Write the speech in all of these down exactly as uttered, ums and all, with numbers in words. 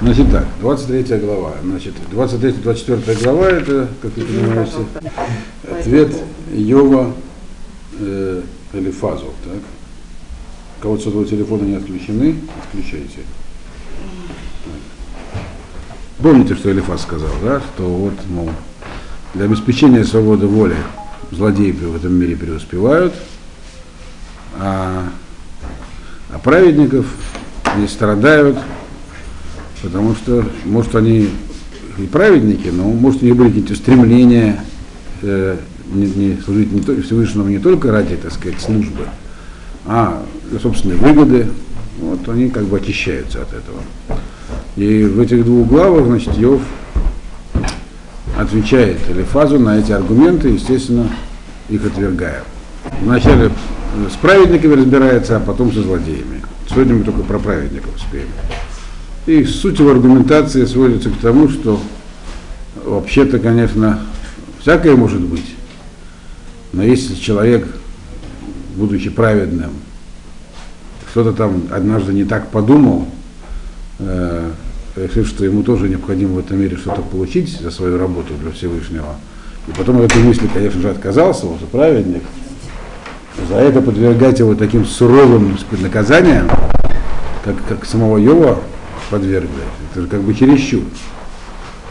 Значит так, двадцать третья глава. Значит, двадцать третья двадцать четвёртая глава, это, как вы понимаете, ответ Йова э, Элифазу. Так? У кого-то сотовые телефоны не отключены, отключайте. Так. Помните, что Элифаз сказал, да? Что вот, мол, для обеспечения свободы воли злодеи в этом мире преуспевают, а, а праведников не страдают. Потому что, может, они и праведники, но, может, у них были какие-то стремления э, не, не, служить не то, Всевышнему не только ради, так сказать, службы, а собственные выгоды. Вот они как бы очищаются от этого. И в этих двух главах, значит, Йов отвечает Элифазу на эти аргументы, естественно, их отвергая. Вначале с праведниками разбирается, а потом со злодеями. Сегодня мы только про праведников успеем. И суть его аргументации сводится к тому, что вообще-то, конечно, всякое может быть, но если человек, будучи праведным, что-то там однажды не так подумал, э, решив, что ему тоже необходимо в этом мире что-то получить за свою работу для Всевышнего, и потом от этой мысли, конечно же, отказался, он же праведник, за это подвергать его таким суровым наказаниям, как, как самого Йова, подвергли. Это же как бы чересчур.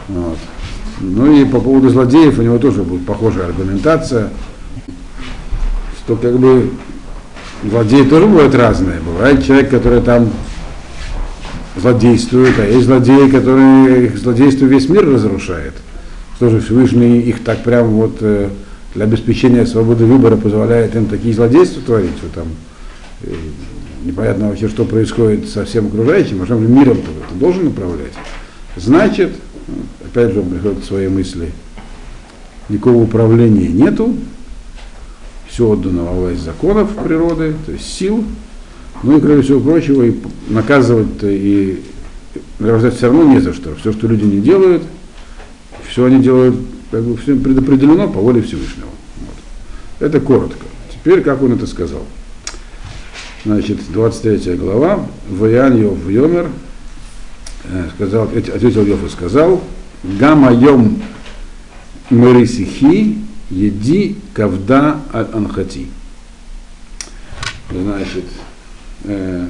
Вот. Ну и по поводу злодеев у него тоже будет похожая аргументация, что как бы злодеи тоже бывают разные. Бывает человек, который там злодействует, а есть злодеи, которые их злодейство весь мир разрушает. Что же Всевышний их так прям вот для обеспечения свободы выбора позволяет им такие злодейства творить, что там непонятно вообще, что происходит со всем окружающим, а что миром ты должен управлять. Значит, опять же он приходит к своей мысли, никакого управления нету, все отдано во власть законов природы, то есть сил, ну и кроме всего прочего, и наказывать и награждать все равно не за что. Все, что люди не делают, все они делают, как бы все предопределено по воле Всевышнего. Вот. Это коротко. Теперь, как он это сказал. Значит, двадцать третья глава. Ваян Йов Йомер, сказал, ответил Йов и сказал: Гама Йом Мэрисихи, еди кавда аль анхати. Значит, э,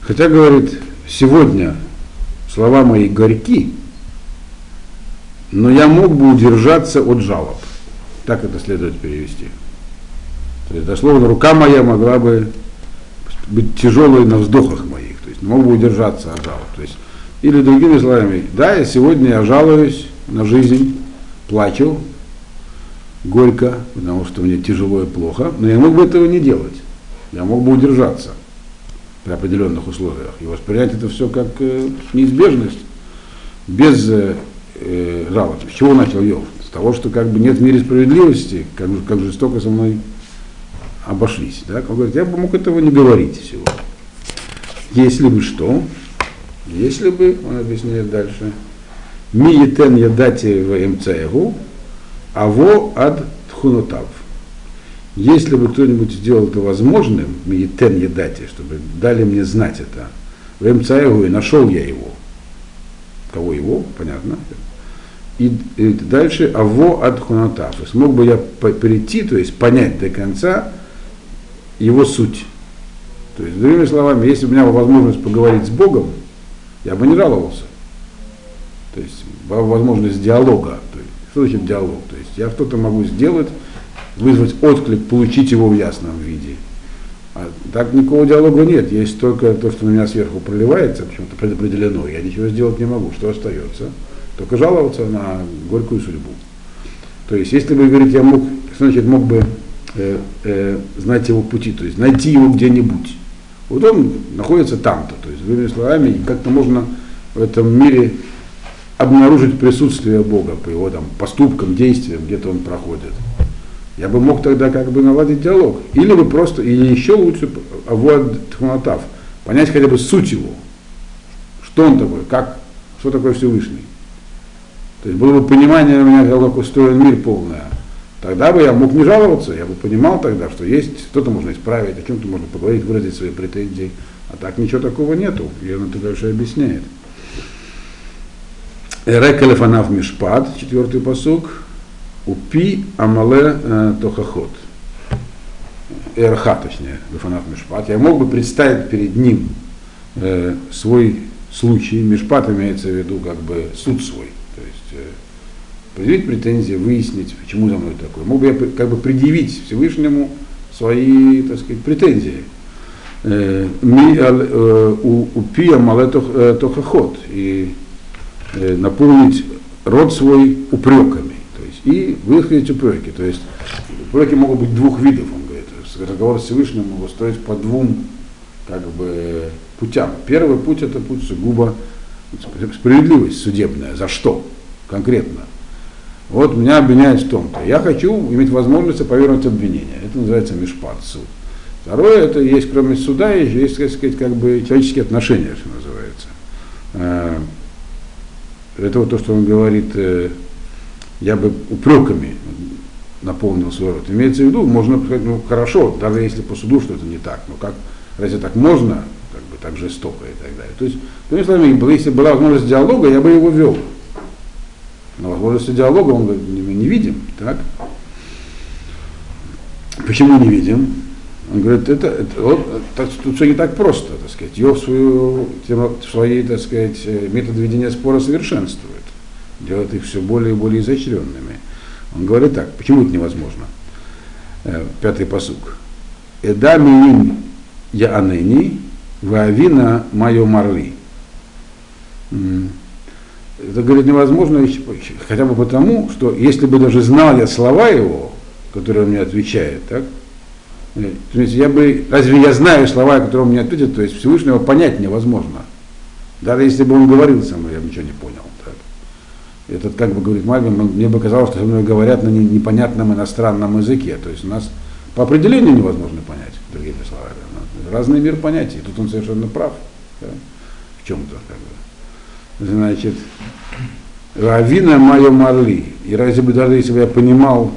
хотя, говорит, сегодня слова мои горьки, но я мог бы удержаться от жалоб. Так это следует перевести. То есть, дословно, рука моя могла бы быть тяжелой на вздохах моих, то есть не могу удержаться от жалоб. То есть, или другими словами, да, я сегодня я жалуюсь на жизнь, плачу, горько, потому что мне тяжело и плохо, но я мог бы этого не делать, я мог бы удержаться при определенных условиях и воспринять это все как э, неизбежность, без э, э, жалоб. С чего начал Йов? С того, что как бы нет в мире справедливости, как, как жестоко со мной обошлись, да? Он говорит, я бы мог этого не говорить всего. Если бы что, если бы, он объясняет дальше, миетен ядати вэмцэгу, аво ад тхунутав. Если бы кто-нибудь сделал это возможным, миетен ядати, чтобы дали мне знать это, вэмцэгу, и нашел я его. Кого его? Понятно. И, и дальше аво ад тхунутав. И смог бы я перейти, то есть понять до конца его суть. То есть, другими словами, если бы у меня была возможность поговорить с Богом, я бы не жаловался. То есть была возможность диалога. То есть, что значит диалог? То есть я что-то могу сделать, вызвать отклик, получить его в ясном виде. А так никакого диалога нет. Есть только то, что на меня сверху проливается, почему-то предопределено. Я ничего сделать не могу. Что остается? Только жаловаться на горькую судьбу. То есть, если бы говорить, я мог, что значит мог бы Э, э, знать его пути, то есть найти его где-нибудь. Вот он находится там-то, то есть, другими словами, как-то можно в этом мире обнаружить присутствие Бога по его там поступкам, действиям, где-то он проходит. Я бы мог тогда как бы наладить диалог, или бы просто, или еще лучше авуад тхунатав, понять хотя бы суть его, что он такой, как, что такое Всевышний. То есть было бы понимание у меня, как устроен мир полное. Тогда бы я мог не жаловаться, я бы понимал тогда, что есть, что-то можно исправить, о чем-то можно поговорить, выразить свои претензии. А так ничего такого нету, и он это дальше объясняет. Эрека лефанав мишпад, четвертый пасук, упи амале тохахот. Эрха, точнее, лефанав мишпад. Я мог бы представить перед ним э, свой случай, мишпад имеется в виду как бы суд свой, то есть э, предъявить претензии, выяснить, почему за мной такое. Мог бы я как бы предъявить Всевышнему свои, так сказать, претензии. Упия мале тохахот, и наполнить род свой упреками, то есть, и высказать упреки. То есть упреки могут быть двух видов, он говорит. Разговор с Всевышним могут строить по двум как бы путям. Первый путь — это путь сугубо справедливость судебная. За что конкретно? Вот меня обвиняют в том-то. Я хочу иметь возможность опровергнуть обвинение. Это называется мишпат, суд. Второе, это есть кроме суда, есть, так сказать, как бы человеческие отношения, что называется. Это вот то, что он говорит, я бы упреками наполнил свой род. Имеется в виду, можно сказать, ну хорошо, даже если по суду, что это не так. Но как, разве так можно, как бы так жестоко и так далее. То есть, другими словами, если была возможность диалога, я бы его вел. Но возможности диалога он говорит, мы не видим, так? Почему не видим? Он говорит, это, это вот, так, тут все не так просто, так сказать. Йов свою, свои, так сказать, методы ведения спора совершенствует, делает их все более и более изощренными. Он говорит так, почему это невозможно? Пятый пасук. Эда миим я анени, ваавина майо марли. Это, говорит, невозможно хотя бы потому, что если бы даже знал я слова его, которые он мне отвечает, так? То есть я бы, разве я знаю слова, которые он мне ответит, то есть Всевышнего понять невозможно. Даже если бы он говорил со мной, я бы ничего не понял. Так. Этот, как бы говорит Мальбин, мне бы казалось, что со мной говорят на непонятном иностранном языке. То есть у нас по определению невозможно понять, другими словами. Разный мир понятий. Тут он совершенно прав. Так, в чем-то, как бы. Значит, равина майо марли. И разве бы даже если бы я понимал,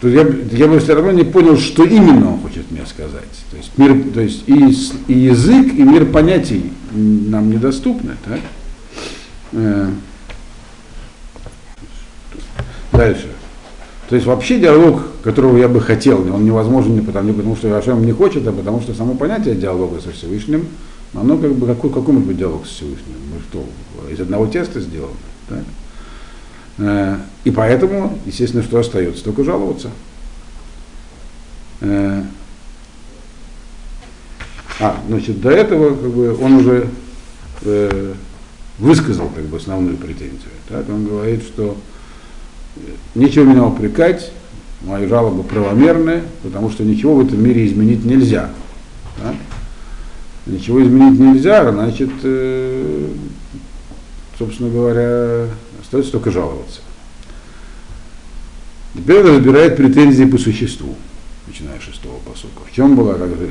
то я, я бы все равно не понял, что именно он хочет мне сказать. То есть, мир, то есть и, и язык, и мир понятий нам недоступны. Так? Дальше. То есть вообще диалог, которого я бы хотел, он невозможен не потому, не потому что Ашем не хочет, а потому что само понятие диалога со Всевышним, оно как бы какой, какой может быть диалог со Всевышним? Мы что, из одного теста сделаны? Так? И поэтому, естественно, что остается? Только жаловаться. А, значит, до этого как бы, он уже э, высказал как бы, основную претензию. Так? Он говорит, что нечего меня упрекать, мои жалобы правомерны, потому что ничего в этом мире изменить нельзя. Так? Ничего изменить нельзя, значит, э, собственно говоря, остается только жаловаться. Теперь он разбирает претензии по существу, начиная с шестого пасука. В чем была, как же,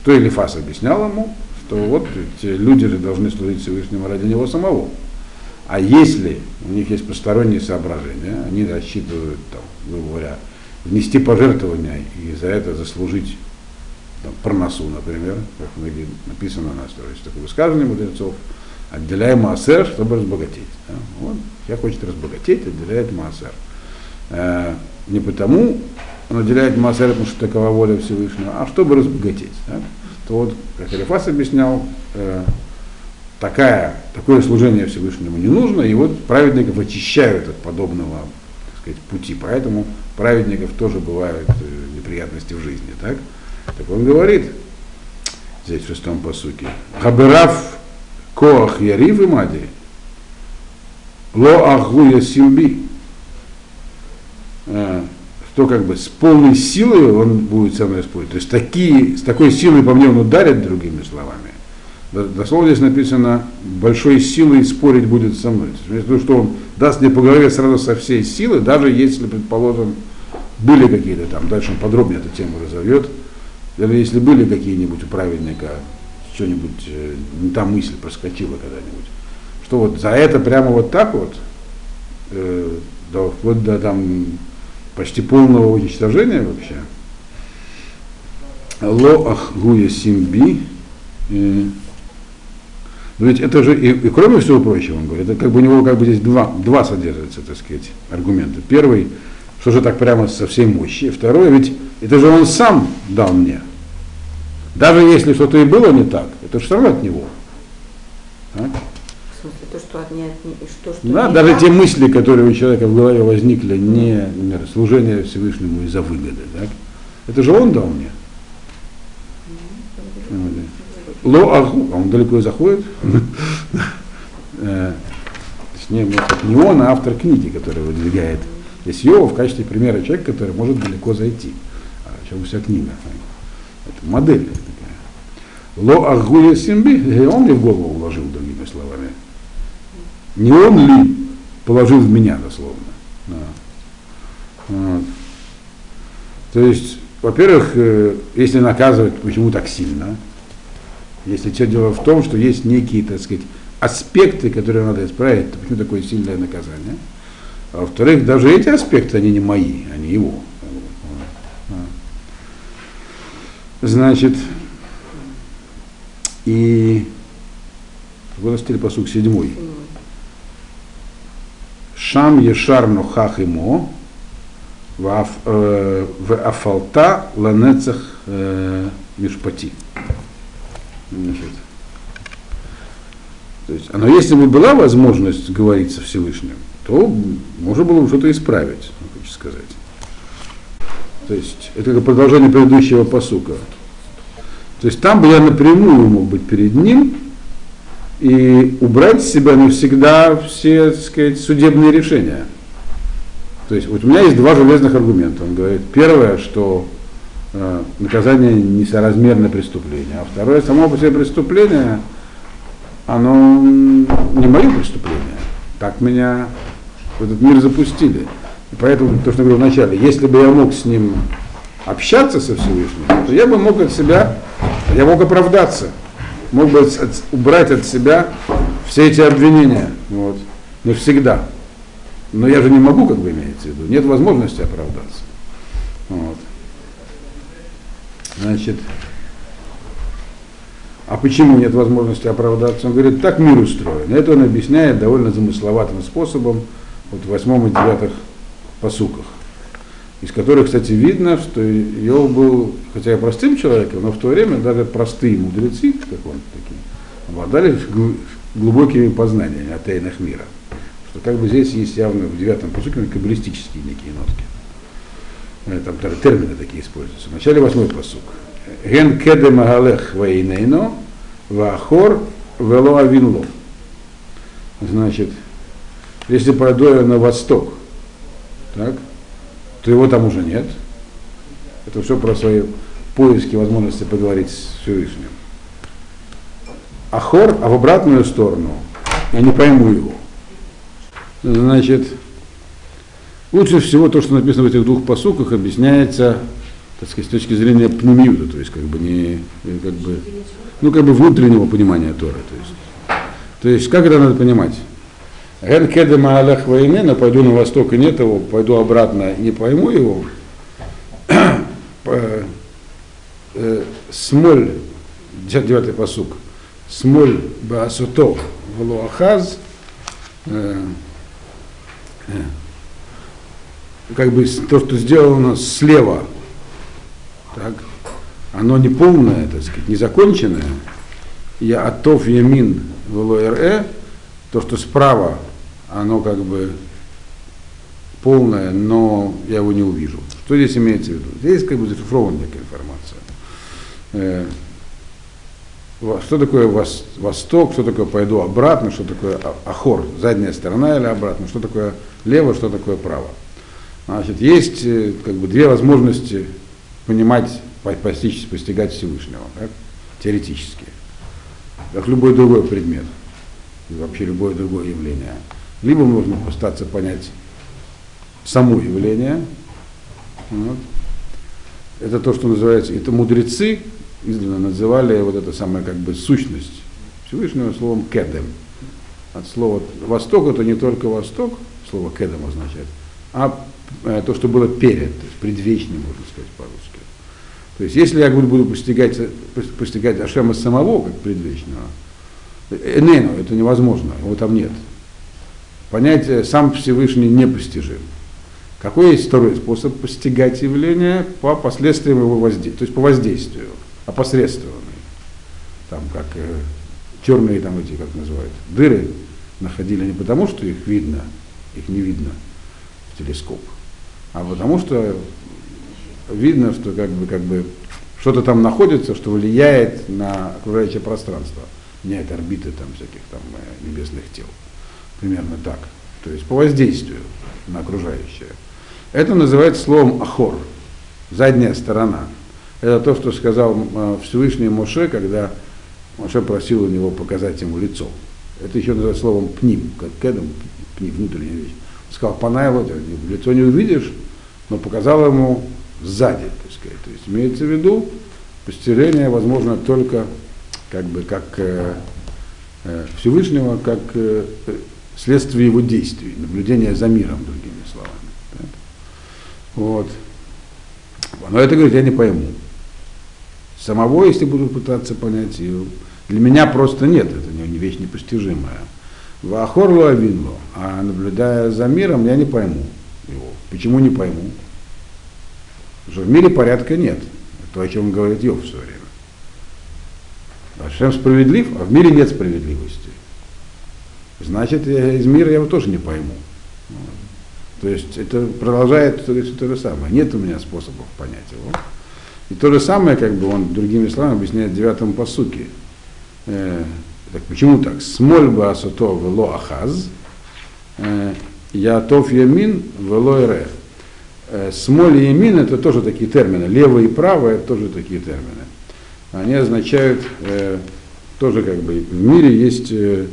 что Элифаз объяснял ему, что вот люди же должны служить Всевышнему ради него самого. А если у них есть посторонние соображения, они рассчитывают, там, грубо говоря, внести пожертвования и за это заслужить там, парнасу, например, как написано у нас, то есть такое высказывание мудрецов, отделяем маасер, чтобы разбогатеть. Да? Вот. Я хочет разбогатеть, отделяет маасер. Э, не потому он отделяет маасер, потому что такова воля Всевышнего, а чтобы разбогатеть. Да? То вот, как Элифаз объяснял, э, такая, такое служение Всевышнему не нужно, и вот праведников очищают от подобного, так сказать, пути. Поэтому праведников тоже бывают неприятности в жизни. Так, так он говорит, здесь в шестом пасуке, «Хабераф коах яриф и мади, ло ахгу ясимби». Что как бы с полной силой он будет со мной спорить. То есть такие, с такой силой по мне он ударит, другими словами. Дословно здесь написано, большой силой спорить будет со мной. То есть, ну, что он даст мне по голове сразу со всей силы, даже если, предположим, были какие-то там, дальше он подробнее эту тему разовьет, даже если были какие-нибудь у праведника, что-нибудь, не та мысль проскочила когда-нибудь, что вот за это прямо вот так вот, э, до, вплоть до там почти полного уничтожения вообще. Ло ахгуя симби, Но ведь это же, и, и кроме всего прочего, он говорит, это как бы у него как бы здесь два, два содержатся, так сказать, аргумента. Первый, что же так прямо со всей мощи. Второй, ведь это же он сам дал мне. Даже если что-то и было не так, это же все равно от него. Так? В смысле, то, что от не, и что, что да, не даже так? Те мысли, которые у человека в голове возникли, не, например, служение Всевышнему из-за выгоды. Так? Это же он дал мне. Ло Аху, а он далеко заходит. Точнее, не он, а автор книги, который выдвигает. Здесь Йова в качестве примера человека, который может далеко зайти. А о чем вся книга? Это модель такая. Ло Аху Есимби, он ли в голову вложил, другими словами? Не он ли положил в меня, дословно? Да. Вот. То есть, во-первых, если наказывать, почему так сильно? Если все дело в том, что есть некие, так сказать, аспекты, которые надо исправить, то почему такое сильное наказание? А во-вторых, даже эти аспекты, они не мои, они его. Значит, и какой у нас пасук седьмой. Шам ешарну хах имо, в афалта ланецах мишпати. Значит, то есть, но если бы была возможность говорить со Всевышним, то можно было бы что-то исправить, хочу сказать. То есть это как продолжение предыдущего пасука. То есть там бы я напрямую мог быть перед ним и убрать с себя навсегда все, так сказать, судебные решения. То есть вот у меня есть два железных аргумента. Он говорит, первое, что наказание несоразмерно преступлению. А второе, само по себе преступление, оно не мое преступление. Так меня в этот мир запустили. И поэтому, то, что я говорил вначале, если бы я мог с ним общаться со Всевышним, то я бы мог от себя, я мог оправдаться, мог бы от, от, убрать от себя все эти обвинения. Вот, навсегда. Но я же не могу, как бы имеется в виду, нет возможности оправдаться. Вот. Значит, а почему нет возможности оправдаться? Он говорит, так мир устроен. Это он объясняет довольно замысловатым способом вот в восьмом и девятых пасуках, из которых, кстати, видно, что Йов был, хотя и простым человеком, но в то время даже простые мудрецы, как он такие, обладали глубокими познаниями о тайнах мира. Что как бы здесь есть явно в девятом пасуке каббалистические некие нотки. Там термины такие используются. В начале восьмой пасук. Ген кедем агалех ваинейно, ваахор велоа винло. Значит, если пройду на восток, так, то его там уже нет. Это все про свои поиски, возможности поговорить с Всевышним. Ахор, а в обратную сторону я не пойму его. Значит, лучше всего то, что написано в этих двух пасуках, объясняется, так сказать, с точки зрения пнемиюда, то есть как бы не, как бы, ну как бы внутреннего понимания Торы. То есть, то есть как это надо понимать? Ген кедема алех ваинена, пойду на восток и нет его, пойду обратно и не пойму его. Смоль, девятый пасук, смоль баасутов влоахаз. Как бы то, что сделано слева, так, оно не полное, так сказать, не законченное. Я атов ямин влоэре, то, что справа, оно как бы полное, но я его не увижу. Что здесь имеется в виду? Здесь как бы зашифрована такая информация. Что такое восток, что такое пойду обратно, что такое ахор, задняя сторона или обратно, что такое лево, что такое право. Значит, есть как бы две возможности понимать, постичь, постигать Всевышнего, так? Теоретически, как любой другой предмет, и вообще любое другое явление. Либо можно попытаться понять само явление, вот. Это то, что называется, это мудрецы издавна называли вот это самое как бы сущность Всевышнего словом кедем. От слова восток, это не только восток, слово кедем означает, а то, что было перед, то есть предвечный, можно сказать по-русски. То есть, если я буду постигать, постигать Ашема самого, как предвечного, Энену, это невозможно, его там нет. Понятие «сам Всевышний» непостижим. Какой есть второй способ постигать явление? По последствиям его воздействия, то есть по воздействию, опосредствованной. Там как э, черные там эти, как называют, дыры находили не потому, что их видно, их не видно в телескоп, а потому что видно, что как бы, как бы что-то там находится, что влияет на окружающее пространство, меняет орбиты там всяких там небесных тел. Примерно так. То есть по воздействию на окружающее. Это называется словом «ахор», задняя сторона. Это то, что сказал Всевышний Моше, когда Моше просил у него показать ему лицо. Это еще называется словом «пним», как кедом, пним, внутренняя вещь. Он сказал, понравилось, лицо не увидишь, но показал ему сзади, так сказать. То есть имеется в виду, постижение возможно только как бы как э, Всевышнего, как э, следствие его действий, наблюдение за миром, другими словами. Вот. Но это, говорит, я не пойму. Самого, если буду пытаться понять, для меня просто нет, это не вещь непостижимая. Ваахорло авинло, а наблюдая за миром, я не пойму его. Почему не пойму? Потому что в мире порядка нет. Это то, о чем говорит Йов все время. Ашем справедлив, а в мире нет справедливости. Значит, я, из мира я его тоже не пойму. Вот. То есть это продолжает то, то же самое. Нет у меня способов понять его. И то же самое, как бы он другими словами объясняет в девятом пасуке. Э, так, почему так? Смоль баасото вело ахаз, ятов ямин вело эре. Смоль и ямин это тоже такие термины. Лево и право это тоже такие термины. Они означают э, тоже как бы в мире есть. Э,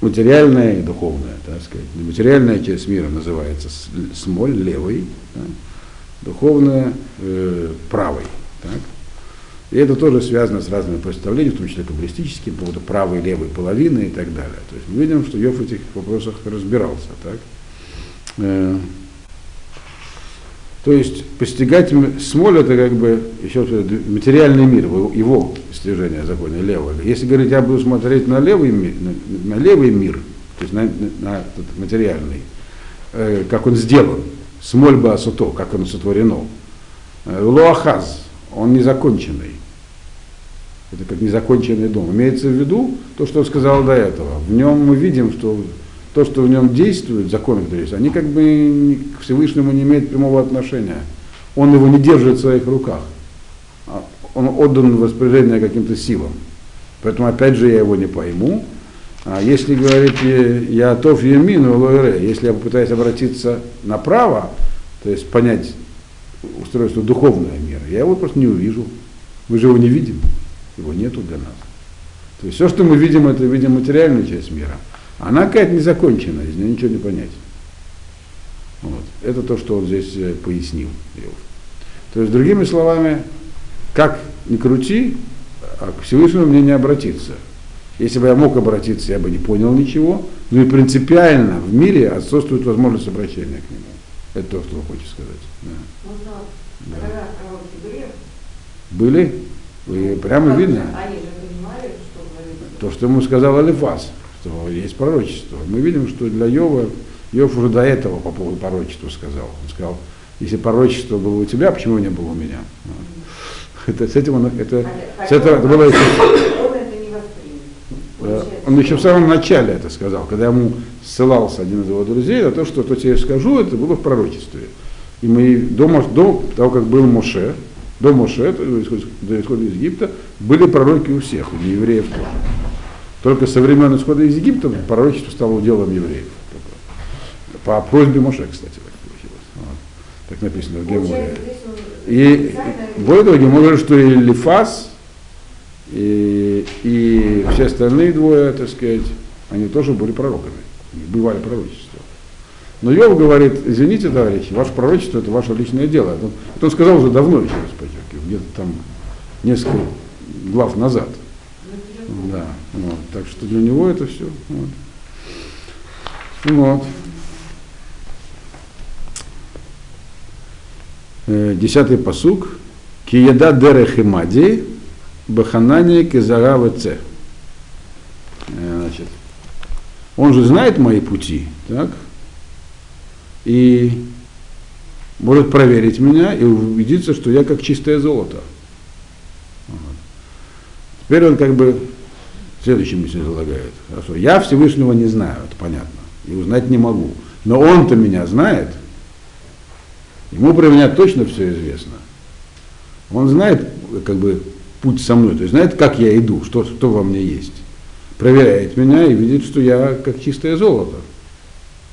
материальная и духовная, так сказать. Материальная часть мира называется смоль, левой, да? Духовная э, правой. Так? И это тоже связано с разными представлениями, в том числе каббалистическими, по поводу правой и левой половины и так далее. То есть мы видим, что Йов в этих вопросах разбирался. Так? Э, то есть постигать смоль это как бы еще материальный мир, его постижение закона левого. Если говорить, я буду смотреть на левый, на, на левый мир, то есть на, на, на материальный, э, как он сделан, смоль баасуто, как он сотворено. Лоахаз, он незаконченный. Это как незаконченный дом. Имеется в виду то, что он сказал до этого. В нем мы видим, что то, что в нем действует, законы, которые есть, они как бы к Всевышнему не имеют прямого отношения. Он его не держит в своих руках. Он отдан в распоряжение каким-то силам. Поэтому, опять же, я его не пойму. А если говорить «я тов ямин лоэре», если я попытаюсь обратиться направо, то есть понять устройство духовного мира, я его просто не увижу. Мы же его не видим. Его нету для нас. То есть все, что мы видим, это видим материальную часть мира. Она какая-то незаконченная, из нее ничего не понять. Вот. Это то, что он здесь пояснил. То есть, другими словами, как ни крути, а к Всевышнему мне не обратиться. Если бы я мог обратиться, я бы не понял ничего. Ну и принципиально в мире отсутствует возможность обращения к нему. Это то, что он хочет сказать. Да. Можно, да. Когда пророки были? Были? И прямо потому видно. Они же понимали, что говорили. То, что ему сказал Элифаз. Что есть пророчество. Мы видим, что для Йова, Йов уже до этого по поводу пророчества сказал. Он сказал, если пророчество было у тебя, почему не было у меня? Вот. Это, с этим он, это, а с этого, это было... Он это не воспринял. Он еще в самом начале это сказал, когда ему ссылался один из его друзей, на то, что то тебе скажу, это было в пророчестве. И мы до, до того, как был Моше, до Моше, до исхода из Египта, были пророки у всех, у неевреев тоже. Только со времен исхода из Египта пророчество стало делом евреев. По просьбе Моше, кстати, так получилось. Вот. Так написано в Гемаре. И более того, Гемара говорит, что и Элифаз, и, и все остальные двое, так сказать, они тоже были пророками. Бывали пророчества. Но Йов говорит, извините, товарищи, ваше пророчество это ваше личное дело. Это он, это он сказал уже давно, еще раз подчеркиваю, где-то там несколько глав назад. Да, вот. Так что для него это все. Вот. Вот. Десятый пасук. Киеда дерех имади, баханани кезара вце. Он же знает мои пути, так? И может проверить меня и убедиться, что я как чистое золото. Вот. Теперь он как бы следующим мыслью залагает. Хорошо, я Всевышнего не знаю, это понятно, и узнать не могу. Но он-то меня знает, ему про меня точно все известно. Он знает как бы путь со мной, то есть знает, как я иду, что, что во мне есть. Проверяет меня и видит, что я как чистое золото.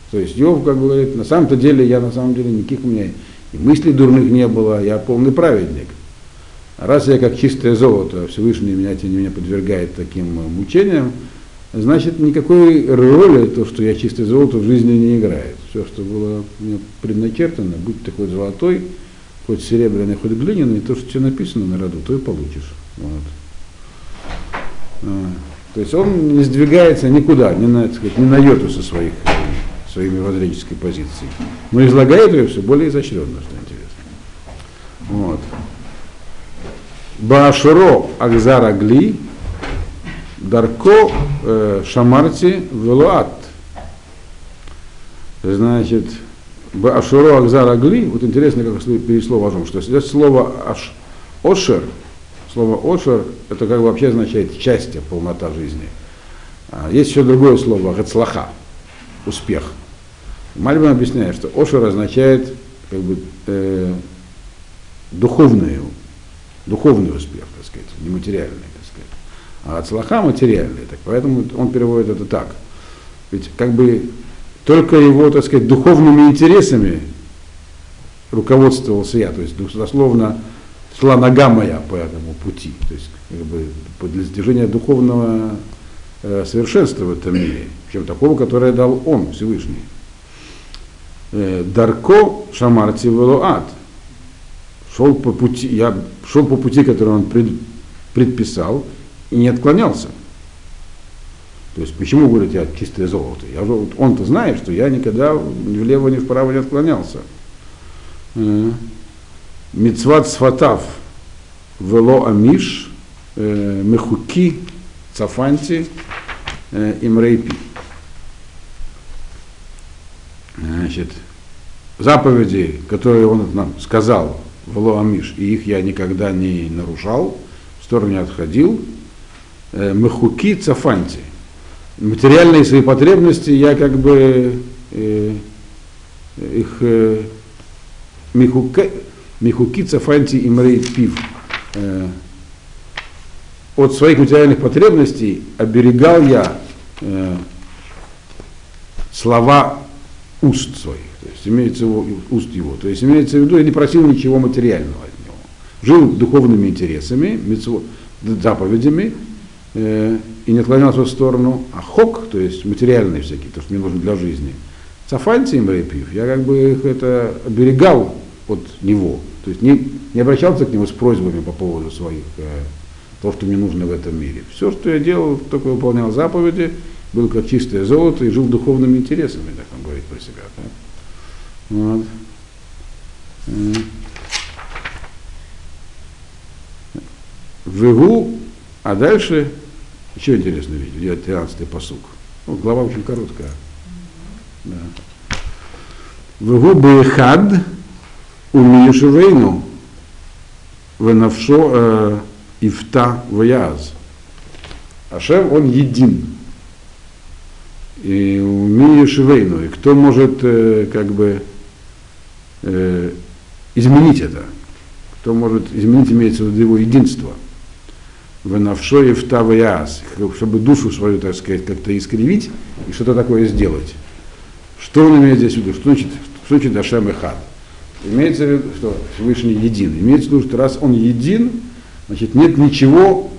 То есть Йов, как говорит, на самом-то деле, я на самом деле никаких у меня и мыслей дурных не было, я полный праведник. А раз я как чистое золото, Всевышний меня, тем не менее, подвергает таким мучениям, значит, никакой роли то, что я чистое золото, в жизни не играет. Все, что было мне предначертано, будь такой золотой, хоть серебряный, хоть глиняный, то, что тебе написано на роду, то и получишь. Вот. То есть он не сдвигается никуда, не на, так сказать, не на йоту со своих, своей мировоззренческой позиции. Но излагает ее все более изощренно, что интересно. Вот. Баашуро Акзарагли Дарко Шамарти Велуат. Значит, Баашуро Акзарагли, вот интересно, как пересловажим, что здесь слово аш, Ошер. Слово «ошер» – это как бы вообще означает «счастье», полнота жизни. Есть еще другое слово «гацлаха» – «успех». Мальбин объясняет, что «ошер» означает как бы, э, духовный, духовный успех, так сказать, нематериальный, так сказать. А «гацлаха» – материальный, так, поэтому он переводит это так. Ведь как бы только его, так сказать, духовными интересами руководствовался я, то есть дословно шла нога моя по этому пути, то есть как бы, для достижения духовного э, совершенства в этом мире, чем такого, которое дал он, Всевышний. Дарко шамарти велуат. Шел по пути, я шел по пути, который он пред, предписал, и не отклонялся. То есть почему, говорит, я чистое золото? Я, вот, он-то знает, что я никогда ни влево, ни вправо не отклонялся. Мицват сватав вело амиш мехуки цафанти имрейпи. Значит, заповеди, которые он нам сказал, вело амиш, и их я никогда не нарушал, в сторону не отходил, мехуки цафанти. Материальные свои потребности я как бы э, их э, мехуке Михуки цафанти имрей пив. От своих материальных потребностей оберегал я э, слова уст своих, то есть имеется в виду уст его. То есть имеется в виду, я не просил ничего материального от него. Жил духовными интересами, митцво, заповедями э, и не отклонялся в сторону. А хок, то есть материальные всякие, то, что мне нужно для жизни. Цафанти имрей пив, я как бы их это оберегал от него, то есть не, не обращался к нему с просьбами по поводу своих, э, того, что мне нужно в этом мире. Все, что я делал, только выполнял заповеди, был как чистое золото и жил духовными интересами, так он говорит про себя. Да? Вот. Вегу, а дальше еще интересное видео, тринадцатый пасук. Ну, глава очень короткая. Да. Вегу бэхад умеешь войну, вынавшо ифта ваяз. Ашем, он един. И умеешь войну. И кто может э, как бы э, изменить это? Кто может изменить, имеется в виду его единство. Вынавшо ифта ваяз. Чтобы душу свою, так сказать, как-то искривить и что-то такое сделать. Что он имеет здесь в виду? Что значит, что значит Ашем и Хад? Имеется в виду, что Всевышний един. Имеется в виду, что раз он един, значит нет ничего,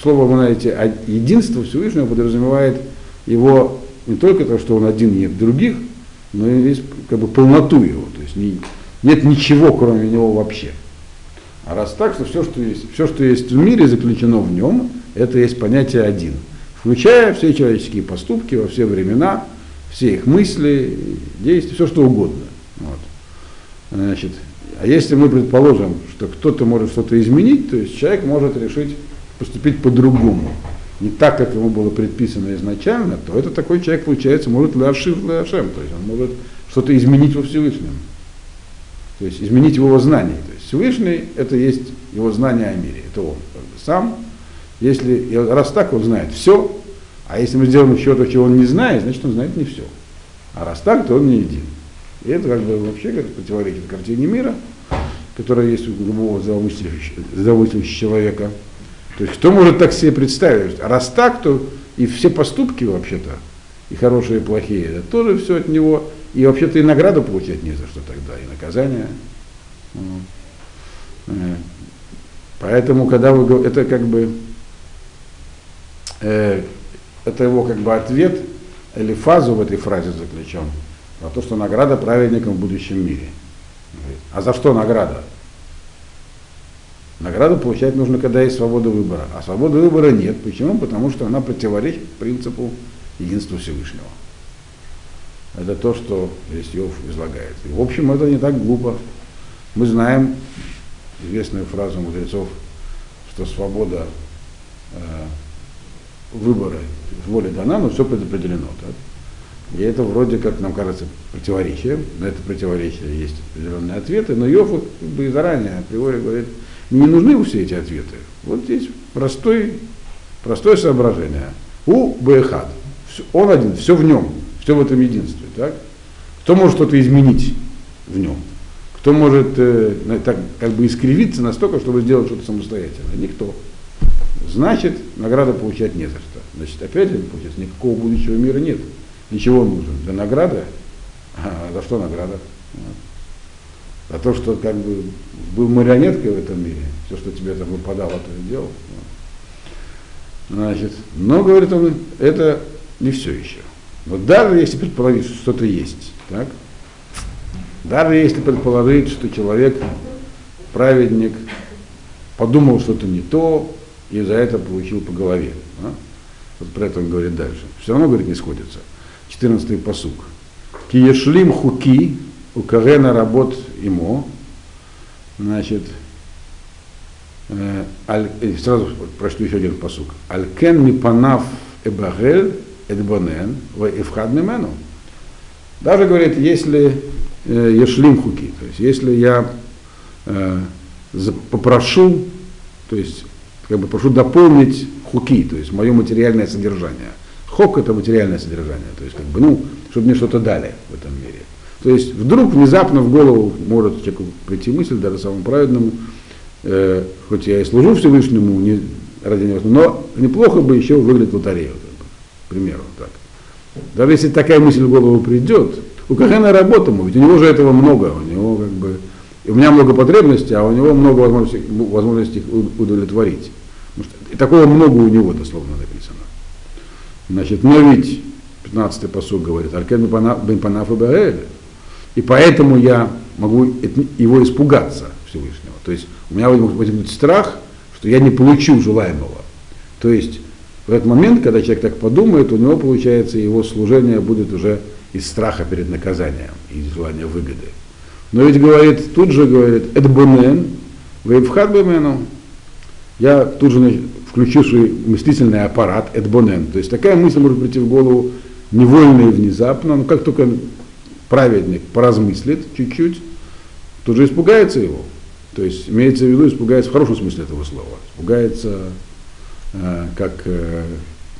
слово вы знаете, а единство Всевышнего подразумевает его не только то, что он один нет других, но и весь, как бы полноту его. То есть не, нет ничего, кроме него вообще. А раз так, то все, что есть, все, что есть в мире, заключено в нем, это есть понятие один. Включая все человеческие поступки во все времена, все их мысли, действия, все что угодно. Вот. Значит, а если мы предположим, что кто-то может что-то изменить, то есть человек может решить поступить по-другому. не так, как ему было предписано изначально, то это такой человек, получается, может лашив лашем, то есть он может что-то изменить во Всевышнем, то есть изменить его знание. То есть Всевышний – это есть его знание о мире, это он как бы сам. Если, раз так, он знает все, а если мы сделаем чего-то, чего он не знает, значит, он знает не все. А раз так, то он не един. И это как бы вообще как противоречит картине мира, которая есть у любого здравомыслящего человека. То есть кто может так себе представить? А раз так, то и все поступки вообще-то, и хорошие, и плохие, это тоже все от него. И вообще-то и награду получать не за что тогда, и наказание. Поэтому, когда вы... Это как бы... Э, это его как бы ответ Элифазу в этой фразе заключен, про то, что награда праведникам в будущем мире. А за что награда? Награду получать нужно, когда есть свобода выбора. А свободы выбора нет. Почему? Потому что она противоречит принципу единства Всевышнего. Это то, что здесь Йов излагает. И, в общем, это не так глупо. Мы знаем известную фразу мудрецов, что свобода э, выбора воля дана, но все предопределено. Так? И это вроде как, нам кажется, противоречие. На это противоречие есть определенные ответы, но Йов как бы и заранее априори говорит, не нужны все эти ответы. Вот здесь простой, простое соображение. У Бэхая. Он один, все в нем, все в этом единстве. Так? Кто может что-то изменить в нем? Кто может э, так, как бы искривиться настолько, чтобы сделать что-то самостоятельно? Никто. Значит, награда получать не за что. Значит, опять же, получается, никакого будущего мира нет. Ничего нужно. Для награды? А за что награда? Вот. За то, что как бы был марионеткой в этом мире. Все, что тебе там выпадало, то и делал. Значит, но, говорит он, это не все еще. Вот даже если предположить, что что-то есть, так? Даже если предположить, что человек, праведник, подумал что-то не то, и за это получил по голове. Да? Вот про это он говорит дальше. Все равно, говорит, не сходится. четырнадцатый пасук. Киешлим хуки, у карена работ имо. Значит, э, аль, э, сразу прочту еще один пасук. Алькен мипанав эбагель эдбонен в эвхадмимену. Даже, говорит, если э, ешлим хуки, то есть если я э, попрошу, то есть как бы прошу дополнить хуки, то есть мое материальное содержание. Хок – это материальное содержание, то есть как бы, ну, чтобы мне что-то дали в этом мире. То есть вдруг внезапно в голову может человеку прийти мысль, даже самому праведному, э, хоть я и служу Всевышнему, не, ради него, но неплохо бы еще выиграть лотерею, к примеру, так. Даже если такая мысль в голову придет, у Кахена работа, ведь у него же этого много, у него как бы… У меня много потребностей, а у него много возможностей, возможностей их удовлетворить. И такого много у него, дословно написано. Значит, но ведь, пятнадцатый пасук говорит, Аркен Бенпанаф и Баэль, и поэтому я могу его испугаться Всевышнего. То есть у меня возникнет страх, что я не получу желаемого. То есть в этот момент, когда человек так подумает, у него, получается, его служение будет уже из страха перед наказанием, из желания выгоды. Но ведь, говорит, тут же, говорит, «эдбонен, вейбхадбемену». Я тут же включу свой мыслительный аппарат «эдбонен». То есть такая мысль может прийти в голову невольно и внезапно, но как только праведник поразмыслит чуть-чуть, тут же испугается его. То есть имеется в виду, испугается в хорошем смысле этого слова. Испугается, э, как, э,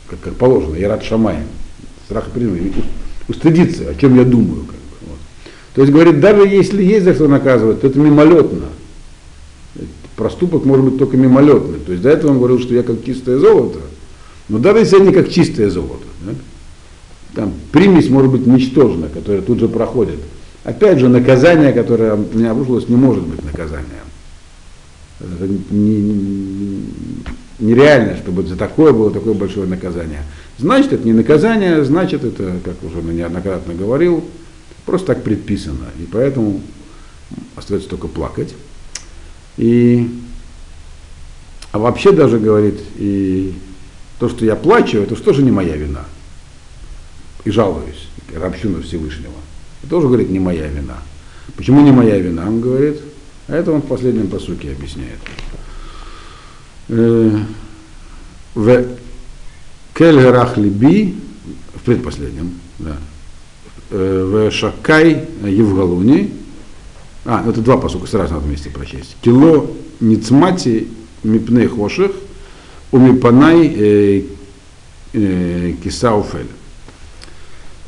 как, как положено, «ярат шамаем», страх принимает, устыдится, о чем я думаю. То есть, говорит, даже если есть за что наказывать, то это мимолетно. Проступок может быть только мимолетный. То есть до этого он говорил, что я как чистое золото, но даже если я не как чистое золото, да? Там примесь может быть ничтожна, которая тут же проходит. Опять же, наказание, которое у меня обрушилось, не может быть наказанием. Это нереально, чтобы за такое было такое большое наказание. Значит, это не наказание, значит, это, как уже неоднократно говорил, просто так предписано, и поэтому остается только плакать. И, а вообще даже, говорит, и то, что я плачу, это что же не моя вина. И жалуюсь, ропщу на Всевышнего. Это тоже, говорит, не моя вина. Почему не моя вина, он говорит, а это он в последнем пасуке объясняет. В Кель Гарах Либи, в предпоследнем, да, в Шакай Евгалуни, а, это два посука, сразу надо вместе прочесть. Кило Ницмати Мипней Хоших Умипанай Кисауфель.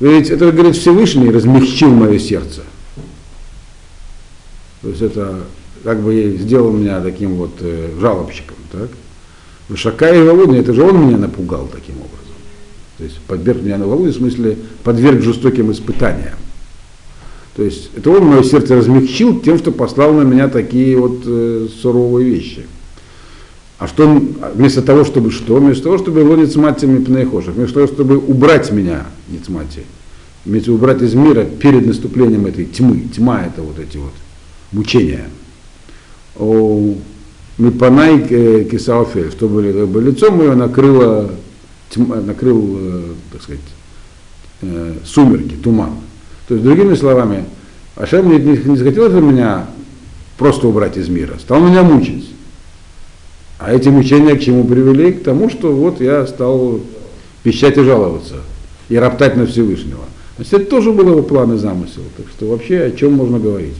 Ведь это, говорит, Всевышний размягчил мое сердце. То есть это как бы сделал меня таким вот э, жалобщиком, так? Шакай Евгалуни, это же он меня напугал таким образом. То есть подверг меня Евгалуни, в смысле подверг жестоким испытаниям. То есть это он мое сердце размягчил тем, что послал на меня такие вот э, суровые вещи. А что он, вместо того, чтобы что? Вместо того, чтобы его нецматиями пнейхошев, вместо того, чтобы убрать меня нецматиями, вместо убрать из мира перед наступлением этой тьмы. Тьма — это вот эти вот мучения. Мипанай кисаофель, чтобы лицом ее накрыло, тьма, накрыл, так сказать, сумерки, туман. То есть, другими словами, Ашем не, не захотел бы меня просто убрать из мира, стал меня мучить. А эти мучения к чему привели? К тому, что вот я стал пищать и жаловаться, и роптать на Всевышнего. Значит, это тоже был его план и замысел. Так что вообще о чем можно говорить?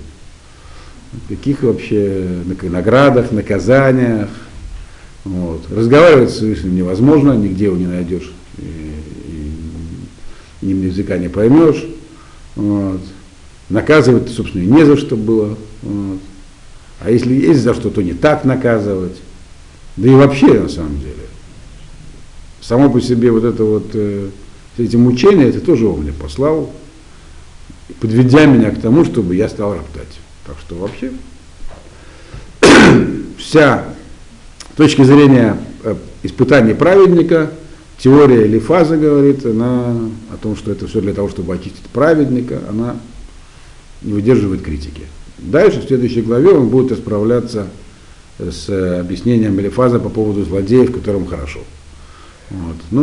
О каких вообще наградах, наказаниях? Вот. Разговаривать с Всевышним невозможно, нигде его не найдешь, и, и, и языка не поймешь. Вот. Наказывать, собственно, не за что было. Вот. А если есть за что, то не так наказывать. Да и вообще, на самом деле, само по себе вот это вот, э, эти мучения, это тоже он мне послал, подведя меня к тому, чтобы я стал роптать. Так что вообще, вся с точки зрения э, испытаний праведника, теория Элифаза говорит, она о том, что это все для того, чтобы очистить праведника, она не выдерживает критики. Дальше, в следующей главе, он будет исправляться с объяснением Элифаза по поводу злодеев, которым хорошо. Вот. Ну,